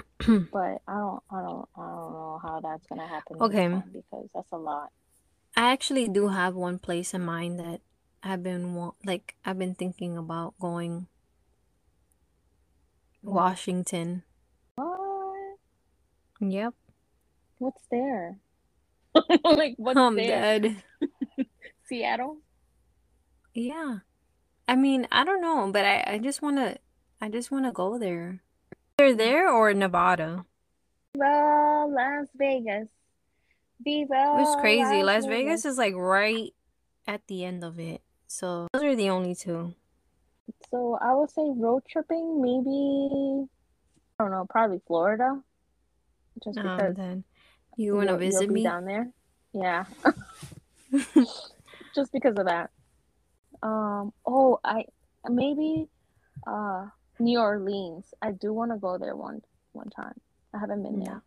but I don't, I don't, I don't know how that's gonna happen. Okay, because that's a lot. I actually do have one place in mind that I've been like I've been thinking about going. Washington. What? Yep. What's there? Like what's I'm there? Dead. Seattle. Yeah, I mean I don't know, but I I just want to. I just want to go there. Either there or Nevada. Viva Las Vegas. Viva. It's crazy. Las, Las Vegas. Vegas is like right at the end of it. So those are the only two. So I would say road tripping, maybe, I don't know, probably Florida. Just um, because then you want to visit me down there? Yeah. Just because of that. Um. Oh, I maybe uh. New Orleans. I do want to go there one one time. I haven't been there.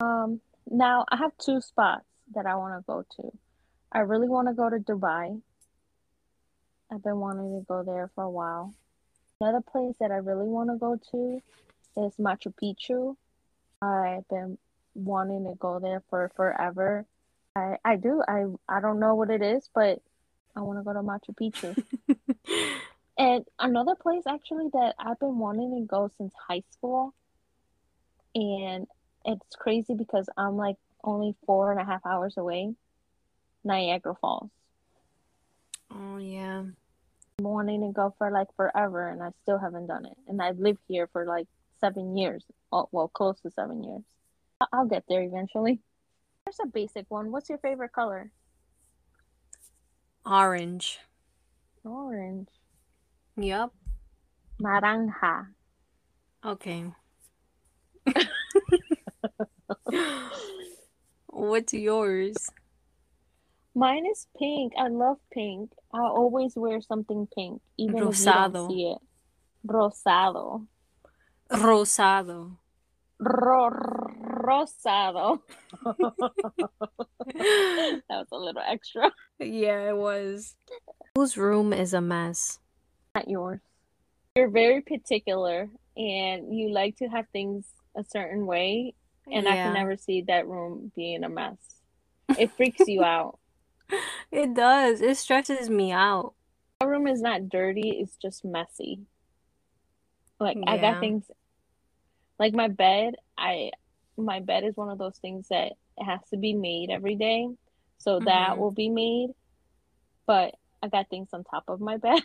Um, now I have two spots that I want to go to. I really want to go to Dubai. I've been wanting to go there for a while. Another place that I really want to go to is Machu Picchu. I've been wanting to go there for forever. I, I do. I, I don't know what it is, but I want to go to Machu Picchu. And another place actually that I've been wanting to go since high school, and it's crazy because I'm like only four and a half hours away, Niagara Falls. Oh, yeah. I'm wanting to go for like forever, and I still haven't done it. And I've lived here for like seven years. Well, close to seven years. I'll get there eventually. There's a basic one. What's your favorite color? Orange. Orange. Yep. Naranja. Okay. What's yours? Mine is pink. I love pink. I always wear something pink, even Rosado. If you don't see it. Rosado. Rosado. Ro- rosado. That was a little extra. Yeah, it was. Whose room is a mess? Not yours. You're very particular, and you like to have things a certain way, and yeah. I can never see that room being a mess. It freaks you out. It does. It stresses me out. My room is not dirty. It's just messy. Like, yeah. I got things... Like, my bed, I... My bed is one of those things that it has to be made every day, so mm-hmm. that will be made, but I got things on top of my bed.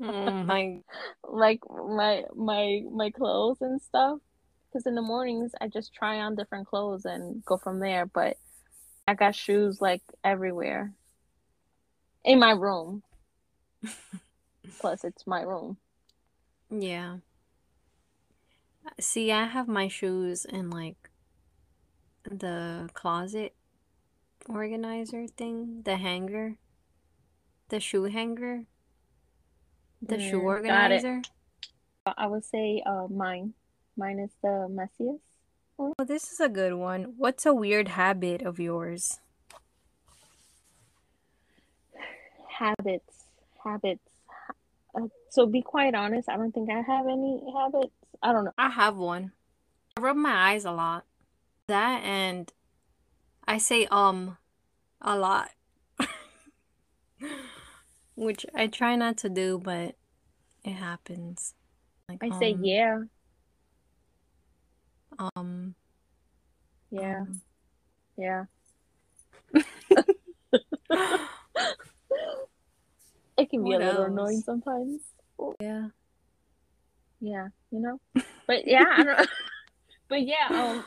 Mm, my... Like, my, my, my clothes and stuff. Because in the mornings, I just try on different clothes and go from there. But I got shoes, like, everywhere. In my room. Plus, it's my room. Yeah. See, I have my shoes in, like, the closet organizer thing. The hanger. The shoe hanger. The mm, shoe organizer. I would say uh, mine. Mine is the messiest. Oh, this is a good one. What's a weird habit of yours? Habits. Habits. Uh, so be quite honest. I don't think I have any habits. I don't know. I have one. I rub my eyes a lot. That and I say um a lot. Which I try not to do, but it happens. Like, I um, say yeah. Um. Yeah. Um. Yeah. It can be what a little else? Annoying sometimes. Yeah. Yeah. You know. But yeah, I don't. But yeah. Um.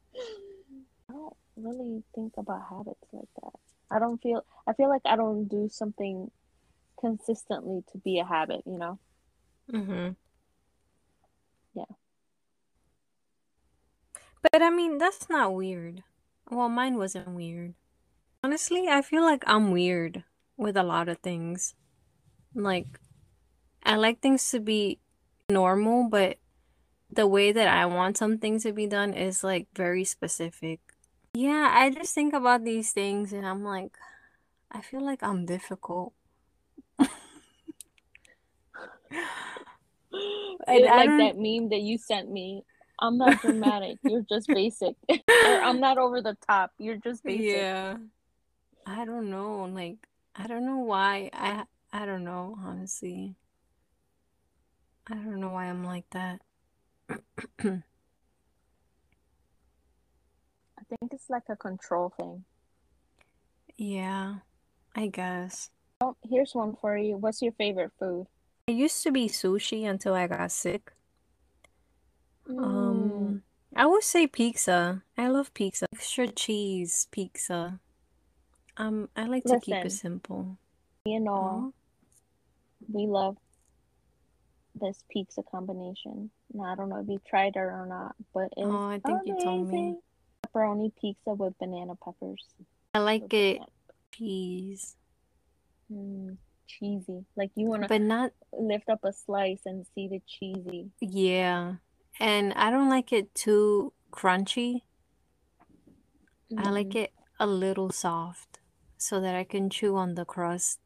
I don't really think about habits like that. I don't feel. I feel like I don't do something consistently to be a habit. You know. Mhm. Yeah. But, I mean, that's not weird. Well, mine wasn't weird. Honestly, I feel like I'm weird with a lot of things. Like, I like things to be normal, but the way that I want something to be done is, like, very specific. Yeah, I just think about these things, and I'm like, I feel like I'm difficult. It's like that meme that you sent me. I'm not dramatic. You're just basic. Or I'm not over the top. You're just basic. Yeah. I don't know. Like, I don't know why. I I don't know, honestly. I don't know why I'm like that. I think it's like a control thing. Yeah, I guess. Oh, here's one for you. What's your favorite food? It used to be sushi until I got sick. Um, I would say pizza. I love pizza. Extra cheese pizza. Um, I like Listen, to keep it simple. You know, uh-huh. we love this pizza combination. Now, I don't know if you tried it or not, but it's oh, I think amazing. You told me. Pepperoni pizza with banana peppers. I like with it. Banana. Cheese. Mm. Cheesy. Like, you want to but not lift up a slice and see the cheesy. Yeah. And I don't like it too crunchy. Mm. I like it a little soft so that I can chew on the crust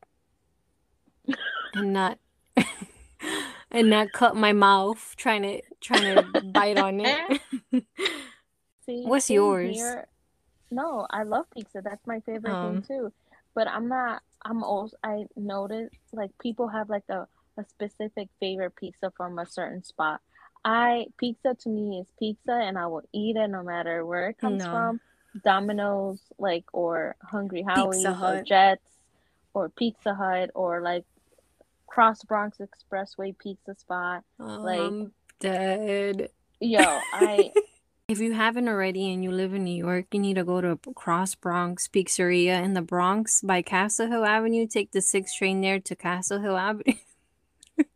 and not and not cut my mouth trying to trying to bite on it. See, what's yours? Here, no, I love pizza. That's my favorite um, thing too. But I'm not. I'm also. I noticed like people have like a, a specific favorite pizza from a certain spot. I pizza to me is pizza, and I will eat it no matter where it comes no. from. Domino's, like, or Hungry Howie's, or Jets, or Pizza Hut, or like Cross Bronx Expressway pizza spot. Oh, like, I'm dead. Yo, I. If you haven't already and you live in New York, you need to go to Cross Bronx Pizzeria in the Bronx by Castle Hill Avenue. Take the sixth train there to Castle Hill Avenue.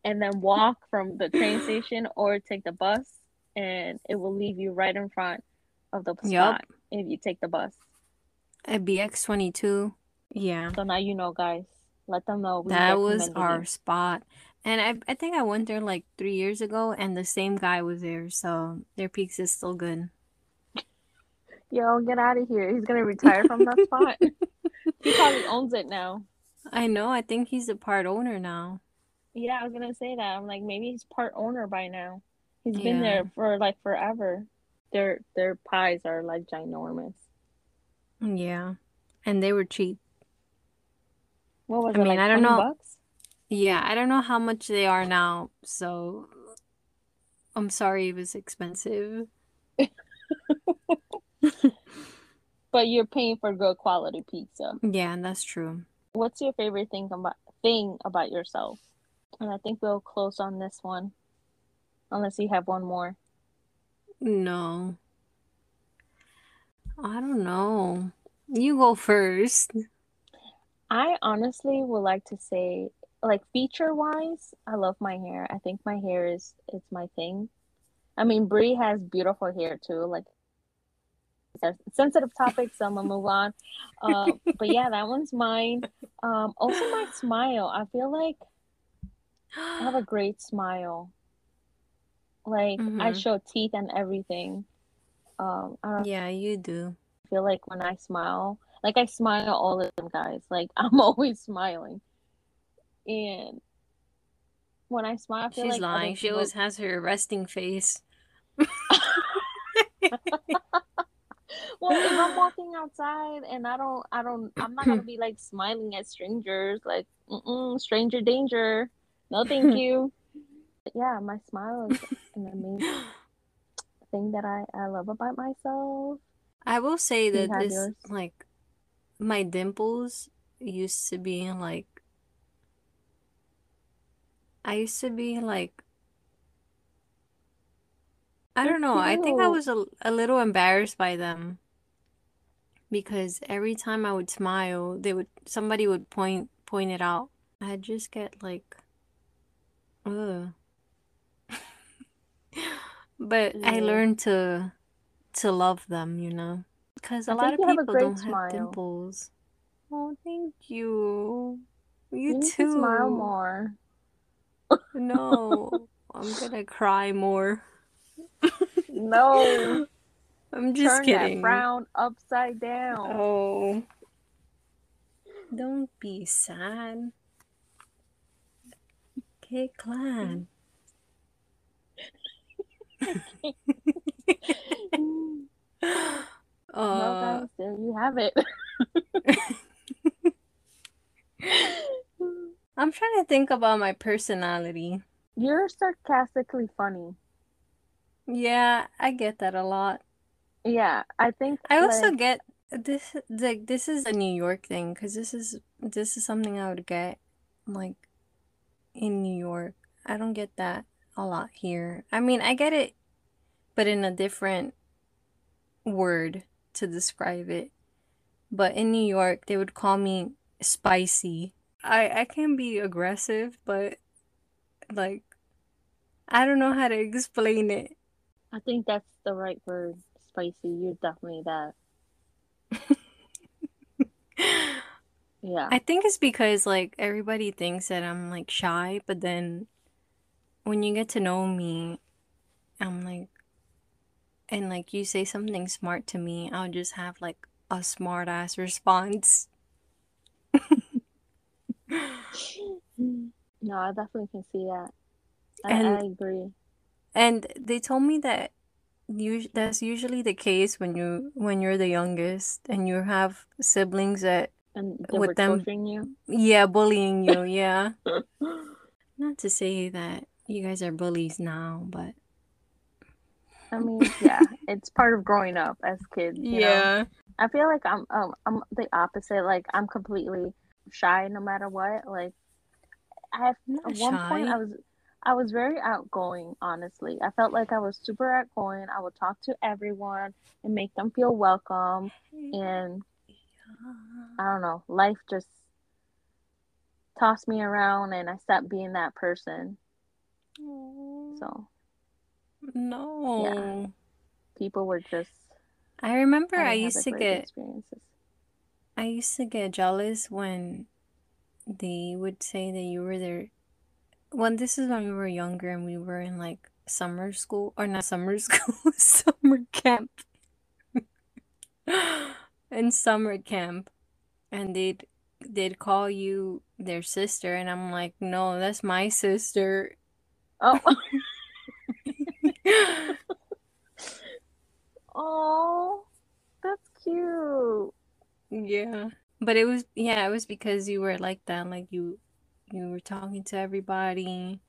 And then walk from the train station or take the bus. And it will leave you right in front of the spot yep. if you take the bus. At B X twenty-two. Yeah. So now you know, guys. Let them know. We that was our it. spot. And I I think I went there like three years ago, and the same guy was there, so their pizza is still good. Yo, get out of here. He's going to retire from that spot. He probably owns it now. I know. I think he's a part owner now. Yeah, I was going to say that. I'm like, maybe he's part owner by now. He's yeah. been there for like forever. Their, their pies are like ginormous. Yeah. And they were cheap. What was I it, mean, like I don't know. Bucks? Yeah, I don't know how much they are now, so I'm sorry it was expensive. But you're paying for good quality pizza. Yeah, that's true. What's your favorite thing about, thing about yourself? And I think we'll close on this one, unless you have one more. No. I don't know. You go first. I honestly would like to say... Like, feature-wise, I love my hair. I think my hair is it's my thing. I mean, Brie has beautiful hair, too. Like, sensitive topics, so I'm going to move on. Uh, but, yeah, that one's mine. Um, also, my smile. I feel like I have a great smile. Like, mm-hmm. I show teeth and everything. Um, I don't yeah, you do. I feel like when I smile, like, I smile all the time, guys. Like, I'm always smiling. And when I smile, I feel she's like lying. She always has her resting face. Well, if I'm walking outside and I don't, I don't, I'm not gonna be like smiling at strangers, like mm-mm, stranger danger. No, thank you. Yeah, my smile is an amazing thing that I, I love about myself. I will say that this, yours? Like, my dimples used to be like. I used to be like, I don't know. I think I was a, a little embarrassed by them because every time I would smile, they would somebody would point point it out. I'd just get like, ugh. But yeah. I learned to to love them, you know, because a I lot of people have don't smile. have dimples. Oh, thank you. You, you too. Need to smile more. No, I'm gonna cry more. No, I'm just Turn kidding. That frown upside down. Oh, don't be sad. Okay, Klein. uh, no, guys, there you have it. I'm trying to think about my personality. You're sarcastically funny. Yeah, I get that a lot. Yeah, I think I like... also get this. Like, this is a New York thing because this is this is something I would get like in New York. I don't get that a lot here. I mean, I get it, but in a different word to describe it. But in New York, they would call me spicy. I, I can be aggressive, but, like, I don't know how to explain it. I think that's the right word, spicy. You're definitely that. Yeah. I think it's because, like, everybody thinks that I'm, like, shy, but then when you get to know me, I'm, like, and like you say something smart to me, I'll just have like a smart ass response. No, I definitely can see that. I, and, I agree. And they told me that you, that's usually the case when you when you're the youngest and you have siblings that and they with were them torturing you? Yeah, bullying you. Yeah. Not to say that you guys are bullies now, but I mean, yeah, it's part of growing up as kids. You yeah, know? I feel like I'm um I'm the opposite. Like I'm completely shy no matter what. Like I have at one shy. point I was I was very outgoing. Honestly, I felt like I was super outgoing. I would talk to everyone and make them feel welcome. And I don't know, life just tossed me around, and I stopped being that person. Aww. So. No, yeah. People were just. I remember I used to get. Experiences. I used to get jealous when they would say that you were there. When this is when we were younger and we were in like summer school or not summer school, summer camp. In summer camp, and they'd they'd call you their sister, and I'm like, no, that's my sister. Oh. Oh, that's cute. Yeah, but it was yeah, it was because you were like that, like you, you were talking to everybody,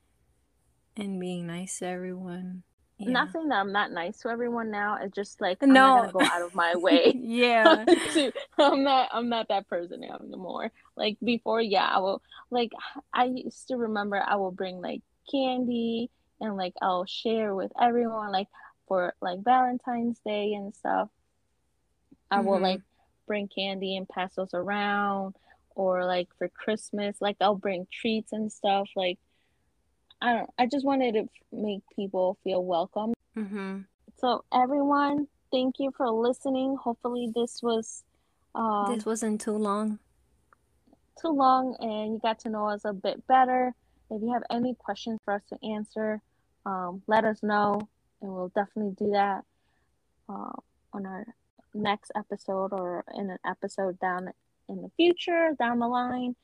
and being nice to everyone. Yeah. Not saying that I'm not nice to everyone now. It's just like I'm no. not gonna go out of my way. Yeah, to, I'm not. I'm not that person now anymore. Like before, yeah, I will. Like I used to remember, I will bring like candy. And, like, I'll share with everyone, like, for, like, Valentine's Day and stuff. I mm-hmm. will, like, bring candy and pass those around. Or, like, for Christmas, like, I'll bring treats and stuff. Like, I don't I just wanted to make people feel welcome. Mm-hmm. So, everyone, thank you for listening. Hopefully this was... Um, this wasn't too long. Too long, and you got to know us a bit better. If you have any questions for us to answer, um, let us know, and we'll definitely do that uh, on our next episode or in an episode down in the future, down the line.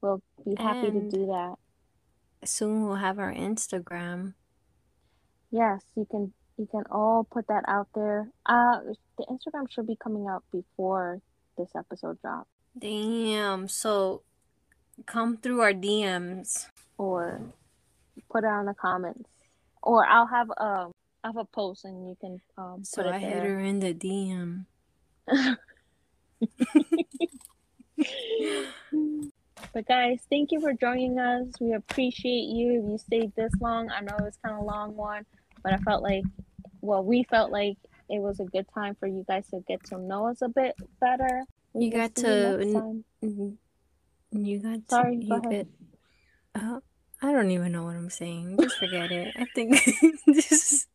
We'll be happy and to do that. Soon we'll have our Instagram. Yes, you can. You can all put that out there. Uh, the Instagram should be coming out before this episode drops. Damn! So come through our D Ms. Or put it on the comments, or I'll have a I have a post and you can um. So put it I there. Hit her in the D M. But guys, thank you for joining us. We appreciate you. If you stayed this long, I know it's kind of a long one, but I felt like, well, we felt like it was a good time for you guys to get to know us a bit better. We you got to. You, n- you got Sorry, to. Sorry, go ahead. Uh, I don't even know what I'm saying. Just forget it. I think this is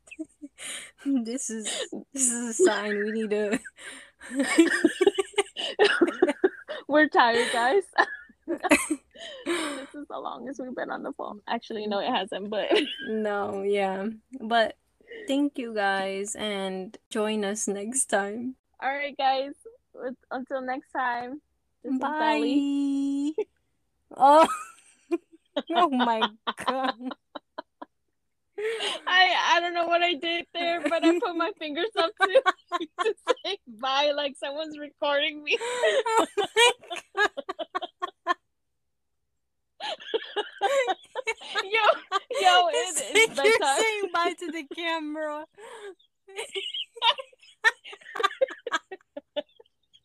this is this is a sign we need to. We're tired, guys. This is the longest we've been on the phone. Actually, no, it hasn't. But no, yeah. But thank you, guys, and join us next time. All right, guys. Until next time. This Bye. Oh. Oh my god! I I don't know what I did there, but I put my fingers up to, to say bye, like someone's recording me. Oh my god. yo, yo, it, it's like you're saying bye to the camera.